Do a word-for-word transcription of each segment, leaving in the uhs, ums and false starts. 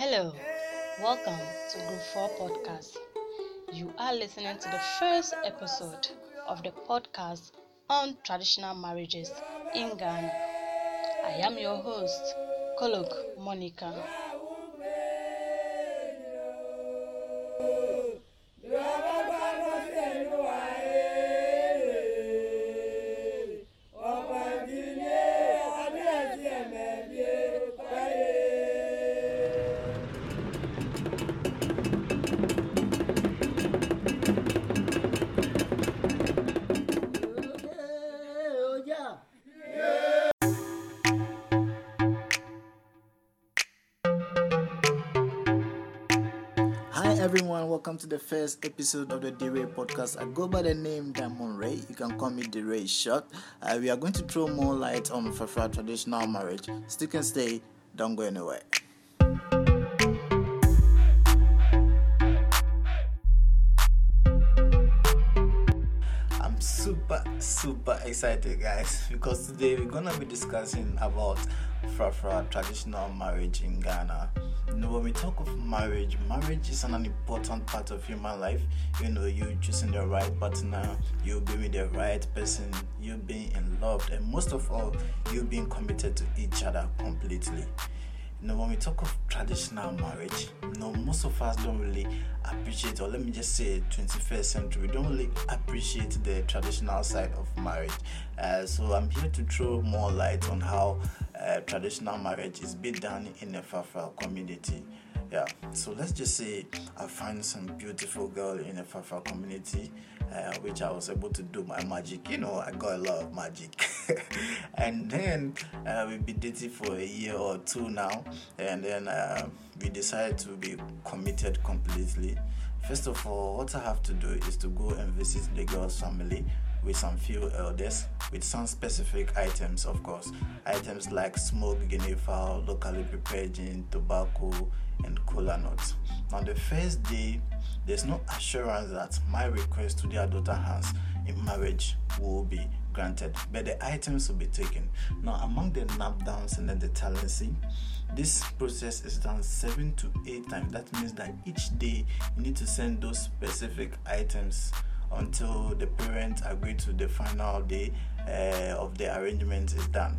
Hello, welcome to Group four Podcast. You are listening to the first episode of the podcast on traditional marriages in Ghana. I am your host, Kolog Monica. Welcome to the first episode of the D-Ray podcast. I go by the name Diamond Ray. You can call me D-Ray Shot. Uh, we are going to throw more light on Frafra traditional marriage. Stick and stay, don't go anywhere. I'm super, super excited, guys, because today we're going to be discussing about Frafra traditional marriage in Ghana. You know, when we talk of marriage, marriage is an important part of human life. You know, you choosing the right partner, you being with the right person, you being in love, and most of all, you being committed to each other completely. You know, when we talk of traditional marriage, you know, most of us don't really appreciate, or let me just say twenty-first century, we don't really appreciate the traditional side of marriage. Uh, so I'm here to throw more light on how Uh, traditional marriage is being done in the Fafal community. Yeah, so let's just say I found some beautiful girl in the Fafal community, uh, which I was able to do my magic. You know, I got a lot of magic, and then uh, we've been dating for a year or two now, and then uh, we decided to be committed completely. First of all, what I have to do is to go and visit the girl's family, with some few elders, with some specific items, of course. Items like smoked guinea fowl, locally prepared gin, tobacco, and cola nuts. On the first day, there's no assurance that my request to the daughter hands in marriage will be granted, but the items will be taken. Now, among the Nabdams and the Talensi, this process is done seven to eight times. That means that each day you need to send those specific items until the parents agree to the final day uh, of the arrangement is done.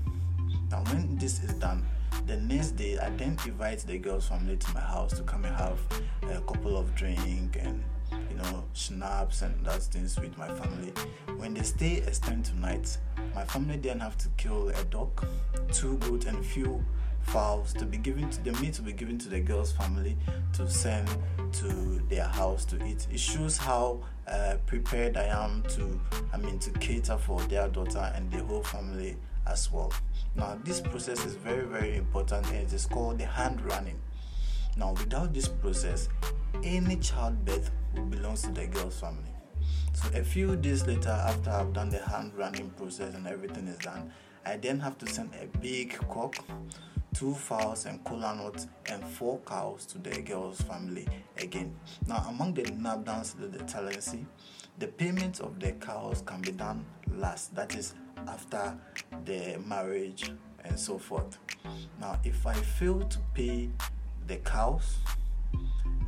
Now, when this is done, the next day I then invite the girl's family to my house to come and have a couple of drinks and, you know, schnapps and that things with my family. When they stay extend tonight, my family then have to kill a dog, two goats, and few fowls to be given to the meat to be given to the girl's family to send to their house to eat. It shows how uh, prepared I am to, I mean, to cater for their daughter and the whole family as well. Now, this process is very, very important, and it is called the hand running. Now, without this process, any childbirth belongs to the girl's family. So, a few days later, after I've done the hand running process and everything is done, I then have to send a big cock, two fowls and cola nuts, and four cows to the girl's family again. Now, among the Nabdans, the, the Talensi, the payment of the cows can be done last, that is after the marriage and so forth. Now, if I fail to pay the cows,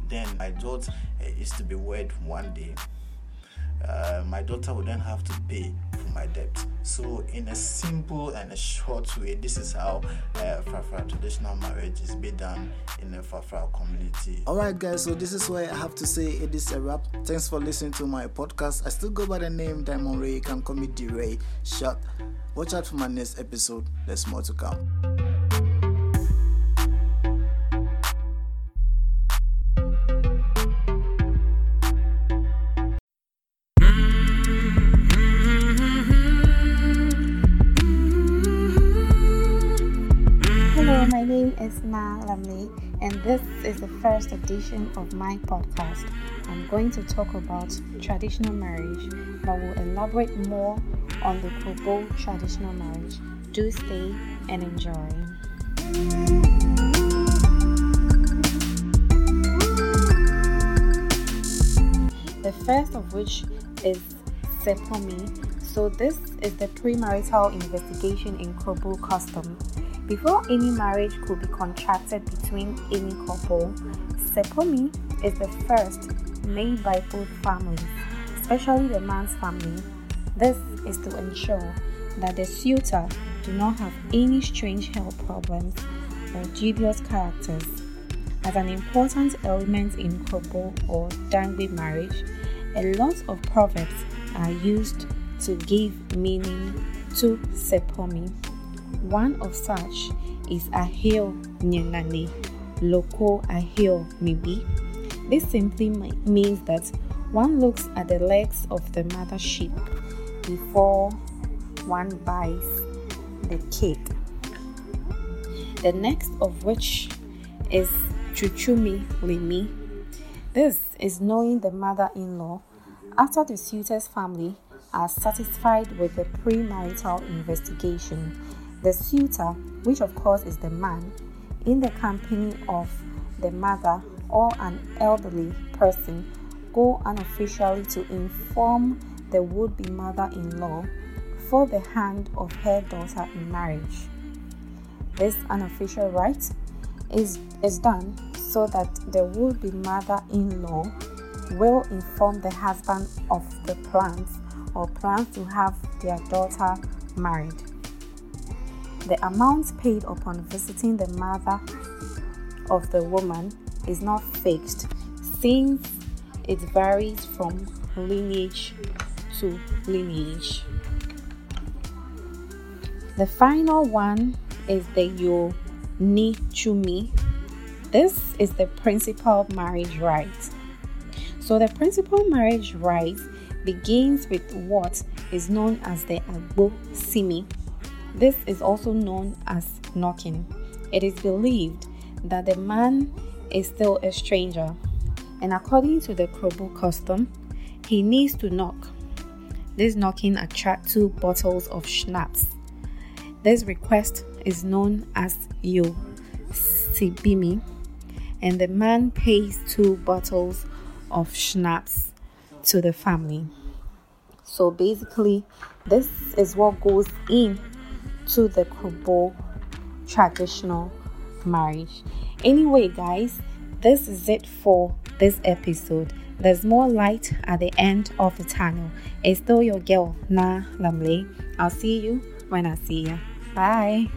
then my daughter is to be wed one day. Uh, my daughter would then have to pay for my debt. So, in a simple and a short way, this is how uh, Frafra traditional marriage is being done in the Frafra community. Alright, guys, so this is why I have to say it is a wrap. Thanks for listening to my podcast. I still go by the name Diamond Ray. You can call me D-Ray Shot. Watch out for my next episode. There's more to come. My name is Na Lamle, and this is the first edition of my podcast. I'm going to talk about traditional marriage, but we'll elaborate more on the Kobo traditional marriage. Do stay and enjoy. The first of which is Sepomi. So this is the premarital investigation in Kobo custom. Before any marriage could be contracted between any couple, Sepomi is the first made by both families, especially the man's family. This is to ensure that the suitor do not have any strange health problems or dubious characters. As an important element in Kobo or Dangbe marriage, a lot of proverbs are used to give meaning to Sepomi. One of such is Aheo Nyenane, Loko Aheo Mibi. This simply means that one looks at the legs of the mother sheep before one buys the kid. The next of which is Chuchumi Limi. This is knowing the mother-in-law after the suitor's family are satisfied with the premarital investigation. The suitor, which of course is the man, in the company of the mother or an elderly person, go unofficially to inform the would-be mother-in-law for the hand of her daughter in marriage. This unofficial rite is, is done so that the would-be mother-in-law will inform the husband of the plans or plans to have their daughter married. The amount paid upon visiting the mother of the woman is not fixed, since it varies from lineage to lineage. The final one is the Yoni Chumi. This is the principal marriage rite. So the principal marriage rite begins with what is known as the Abosimi. This is also known as knocking. It is believed that the man is still a stranger, and according to the Krobo custom, he needs to knock. This knocking attracts two bottles of schnapps. This request is known as yo Sibimi, and the man pays two bottles of schnapps to the family. So basically, this is what goes in to the Kobo traditional marriage. Anyway, guys, this is it for this episode. There's more light at the end of the tunnel. It's still your girl, Na Lamle. I'll see you when I see ya. Bye.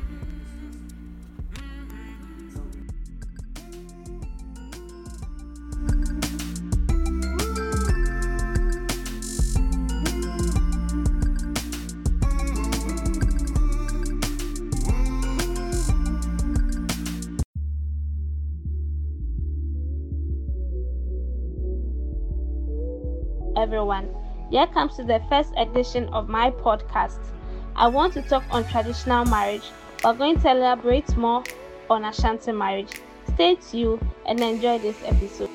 Everyone, here comes to the first edition of my podcast. I want to talk on traditional marriage. We're going to elaborate more on Ashanti marriage. Stay tuned and enjoy this episode.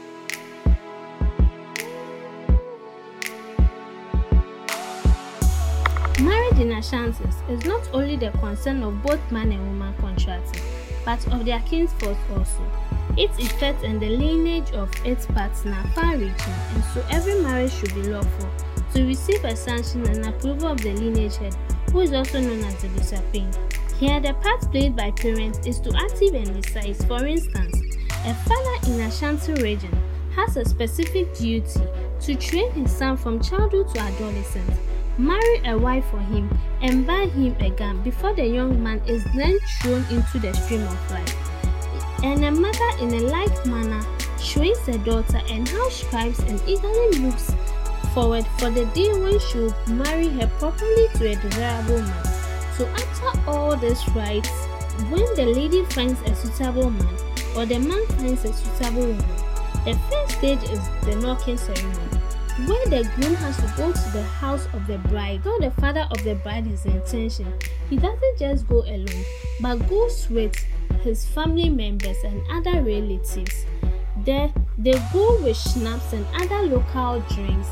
Marriage in Ashanti is not only the concern of both man and woman contracting, but of their kinsfolk also. Its effect and the lineage of its partner are far-reaching, and so every marriage should be lawful. To receive a sanction and approval of the lineage head, who is also known as the Luciferian. Here, the part played by parents is to active and decisive. For instance, a father in Ashanti region has a specific duty to train his son from childhood to adolescence, marry a wife for him, and buy him a gun before the young man is then thrown into the stream of life. And a mother in a like manner trains her daughter and how she strives and eagerly looks forward for the day when she will marry her properly to a desirable man. So after all these rites, when the lady finds a suitable man or the man finds a suitable woman, the first stage is the knocking ceremony, where the groom has to go to the house of the bride. Though the father of the bride is his intention, he doesn't just go alone, but goes with his family members and other relatives. There, they go with schnapps and other local drinks.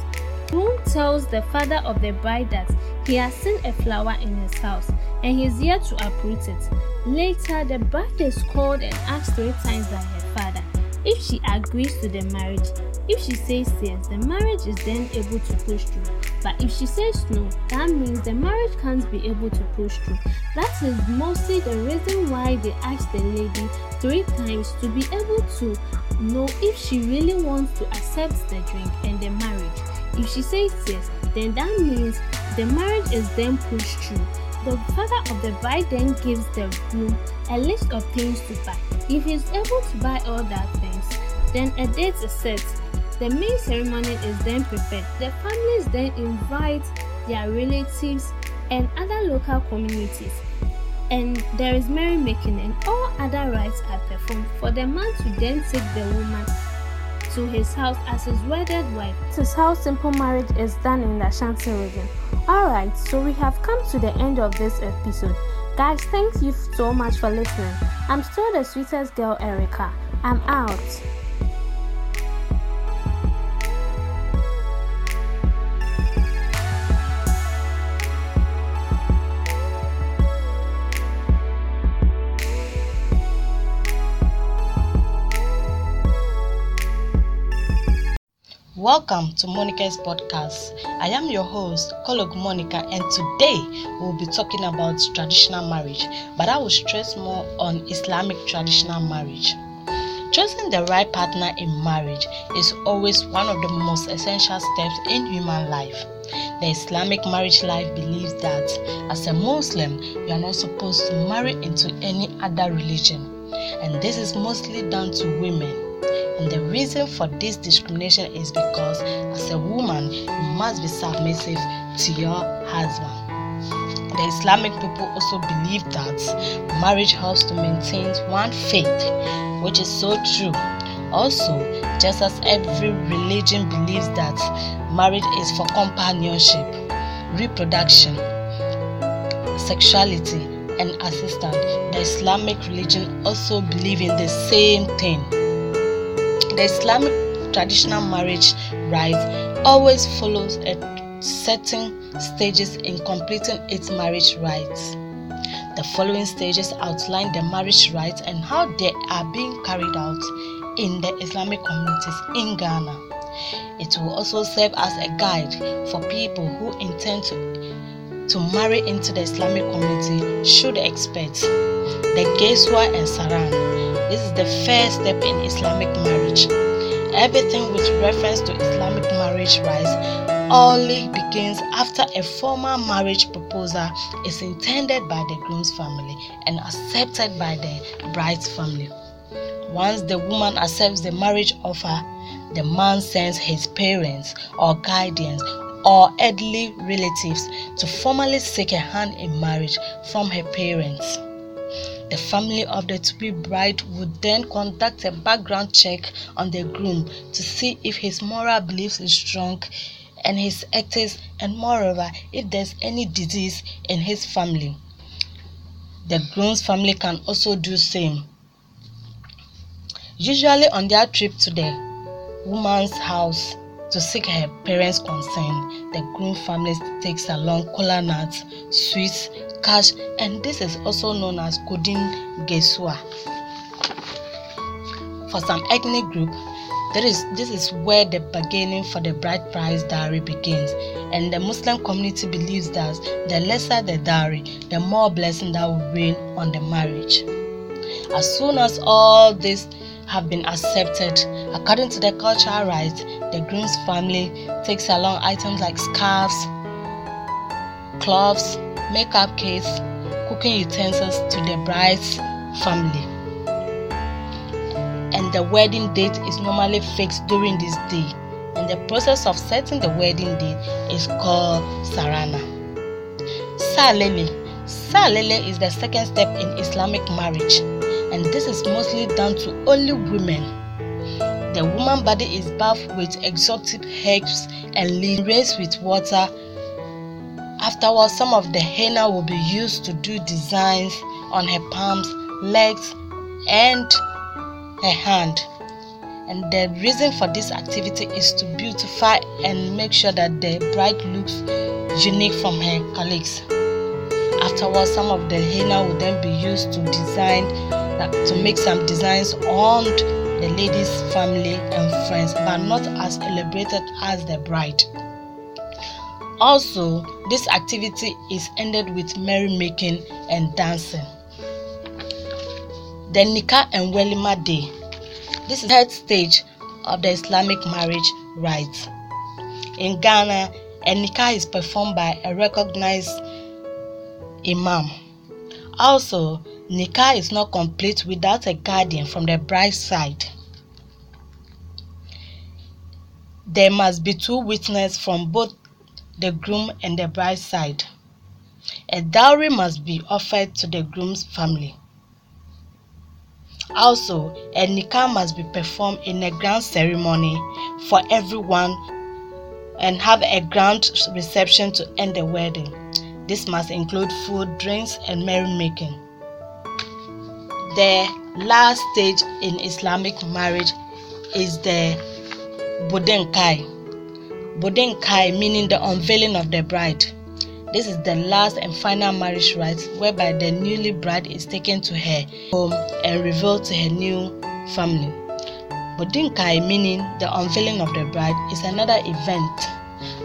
Groom tells the father of the bride that he has seen a flower in his house and he is here to uproot it. Later, the bride is called and asked three times by her father if she agrees to the marriage. If she says yes, the marriage is then able to push through. But if she says no, that means the marriage can't be able to push through. That is mostly the reason why they asked the lady three times to be able to know if she really wants to accept the drink and the marriage. If she says yes, then that means the marriage is then pushed through. The father of the bride then gives the groom a list of things to buy. If he is able to buy all that things, then a date is set. The main ceremony is then prepared. The families then invite their relatives and other local communities, and there is merrymaking, and all other rites are performed for the man to then take the woman to his house as his wedded wife. This is how simple marriage is done in the Ashanti region. Alright, so we have come to the end of this episode. Guys, thank you so much for listening. I'm still the sweetest girl, Erica. I'm out. Welcome to Monica's podcast. I am your host, Kolog Monica, and today we'll be talking about traditional marriage, but I will stress more on Islamic traditional marriage. Choosing the right partner in marriage is always one of the most essential steps in human life. The Islamic marriage life believes that as a Muslim, you are not supposed to marry into any other religion, and this is mostly down to women. And the reason for this discrimination is because as a woman, you must be submissive to your husband. The Islamic people also believe that marriage helps to maintain one faith, which is so true. Also, just as every religion believes that marriage is for companionship, reproduction, sexuality, and assistance, the Islamic religion also believes in the same thing. The Islamic traditional marriage rites always follows a certain stages in completing its marriage rites. The following stages outline the marriage rites and how they are being carried out in the Islamic communities in Ghana. It will also serve as a guide for people who intend to, to marry into the Islamic community should expect the Geiswa and Saran. This is the first step in Islamic marriage. Everything with reference to Islamic marriage rites only begins after a formal marriage proposal is intended by the groom's family and accepted by the bride's family. Once the woman accepts the marriage offer, the man sends his parents or guardians or elderly relatives to formally seek a hand in marriage from her parents. The family of the to-be bride would then conduct a background check on the groom to see if his moral beliefs is strong and his ethics, and moreover, if there's any disease in his family. The groom's family can also do same. Usually on their trip to the woman's house to seek her parents' consent, the groom family takes along kola nuts, sweets, cash, and this is also known as kodin gesua. For some ethnic group, there is, this is where the bargaining for the bride price dowry begins, and the Muslim community believes that the lesser the dowry, the more blessing that will reign on the marriage. As soon as all this have been accepted, according to the cultural rites, the groom's family takes along items like scarves, cloths, makeup kits, cooking utensils to the bride's family. And the wedding date is normally fixed during this day, and the process of setting the wedding date is called sarana. Salele. Salele is the second step in Islamic marriage, and this is mostly down to only women. The woman's body is bathed with exotic herbs and leaves, rinsed with water. Afterwards, some of the henna will be used to do designs on her palms, legs, and her hand. And the reason for this activity is to beautify and make sure that the bride looks unique from her colleagues. Afterwards, some of the henna will then be used to design, to make some designs on the lady's family and friends, but not as elaborated as the bride. Also, this activity is ended with merrymaking and dancing. The Nikah and Welima Day. This is the third stage of the Islamic marriage rite. In Ghana, a Nikah is performed by a recognized Imam. Also, Nikah is not complete without a guardian from the bride's side. There must be two witnesses from both the groom and the bride's side. A dowry must be offered to the groom's family. Also, a nikah must be performed in a grand ceremony for everyone and have a grand reception to end the wedding. This must include food, drinks, and merrymaking. The last stage in Islamic marriage is the buddhinkai. Buddhinkai, meaning the unveiling of the bride. This is the last and final marriage rite whereby the newly bride is taken to her home and revealed to her new family. Buddhinkai, meaning the unveiling of the bride, is another event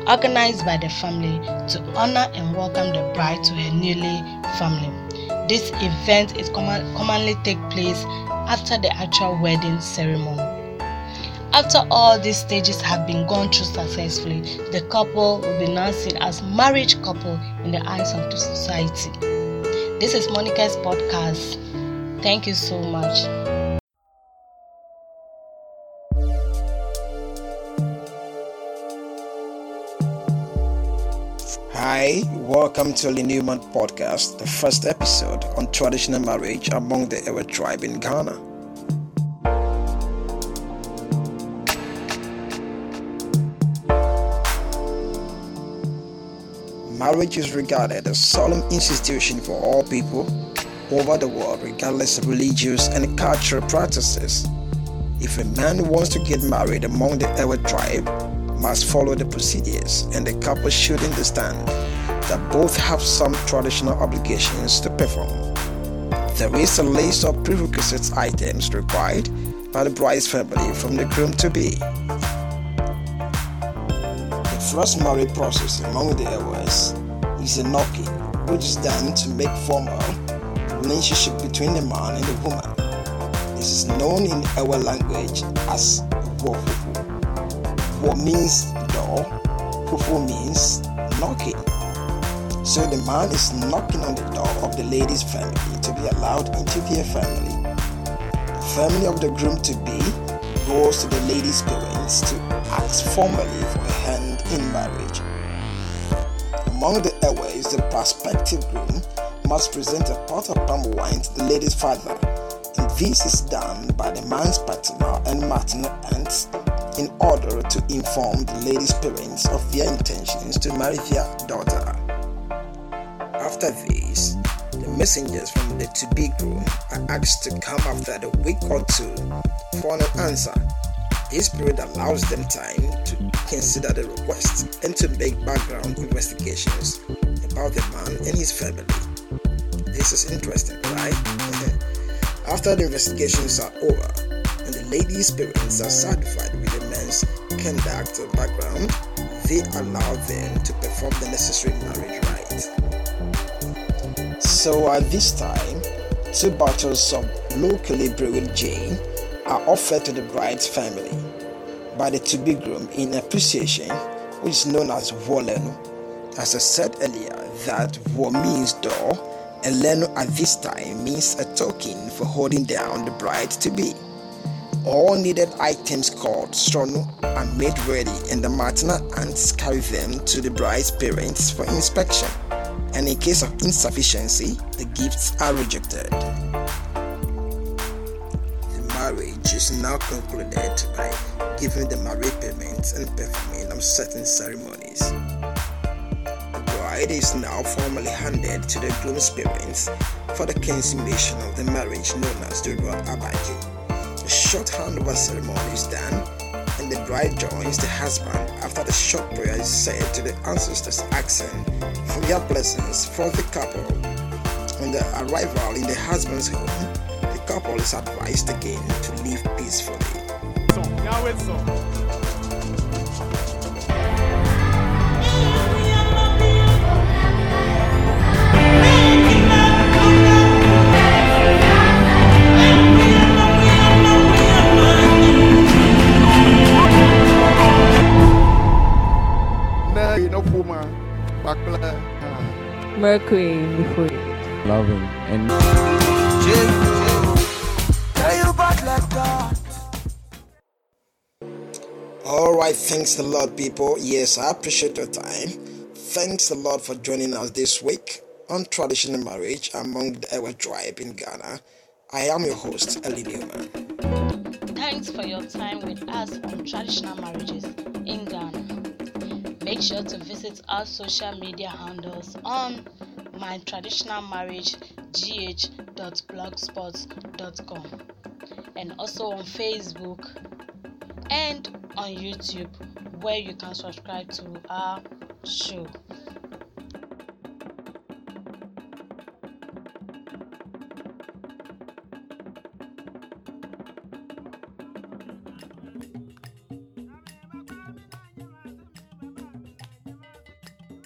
organized by the family to honor and welcome the bride to her newly family. This event is common, commonly take place after the actual wedding ceremony. After all these stages have been gone through successfully, the couple will be now seen as marriage couple in the eyes of the society. This is Monica's podcast. Thank you so much. Hi, welcome to Ellie Newman podcast, the first episode on traditional marriage among the Ewe tribe in Ghana. Marriage is regarded as a solemn institution for all people over the world, regardless of religious and cultural practices. If a man wants to get married among the Ewe tribe, must follow the procedures, and the couple should understand that both have some traditional obligations to perform. There is a list of prerequisite items required by the bride's family from the groom to be. The first marriage process among the Ewes is a knocking, which is done to make formal the relationship between the man and the woman. This is known in Ewe language as wohu. What means door, fufu means knocking. So the man is knocking on the door of the lady's family to be allowed into their family. The family of the groom to be goes to the lady's parents to ask formally for a hand in marriage. Among the Ewes, the prospective groom must present a pot of palm wine to the lady's father, and this is done by the man's paternal and maternal aunts, in order to inform the lady's parents of their intentions to marry their daughter. After this, the messengers from the to-be groom are asked to come after the week or two for an answer. This period allows them time to consider the request and to make background investigations about the man and his family. This is interesting, right? After the investigations are over, and the lady's parents are satisfied with the man's conduct or background, they allow them to perform the necessary marriage rite. So at this time, two bottles of locally brewed gin are offered to the bride's family by the to-be groom in appreciation, which is known as woleno. As I said earlier, that wo means door, and leno at this time means a token for holding down the bride to be. All needed items called stronu are made ready, and the maternal aunts carry them to the bride's parents for inspection, and in case of insufficiency, the gifts are rejected. The marriage is now concluded by giving the marriage payments and performing of certain ceremonies. The bride is now formally handed to the groom's parents for the consummation of the marriage, known as the Lord Abadie. A short handover ceremony is done, and the bride joins the husband after the short prayer is said to the ancestors, asking for their blessings for the couple. On their arrival in the husband's home, the couple is advised again to live peacefully. So, Mercury before it. Loving and all right, thanks a lot, people. Yes, I appreciate your time. Thanks a lot for joining us this week on Traditional Marriage Among the Ewe Tribe in Ghana. I am your host, Ellie Newman. Thanks for your time with us on Traditional Marriages in Ghana. Make sure to visit our social media handles on my traditional marriage g h dot blogspot dot com and also on Facebook and on YouTube, where you can subscribe to our show.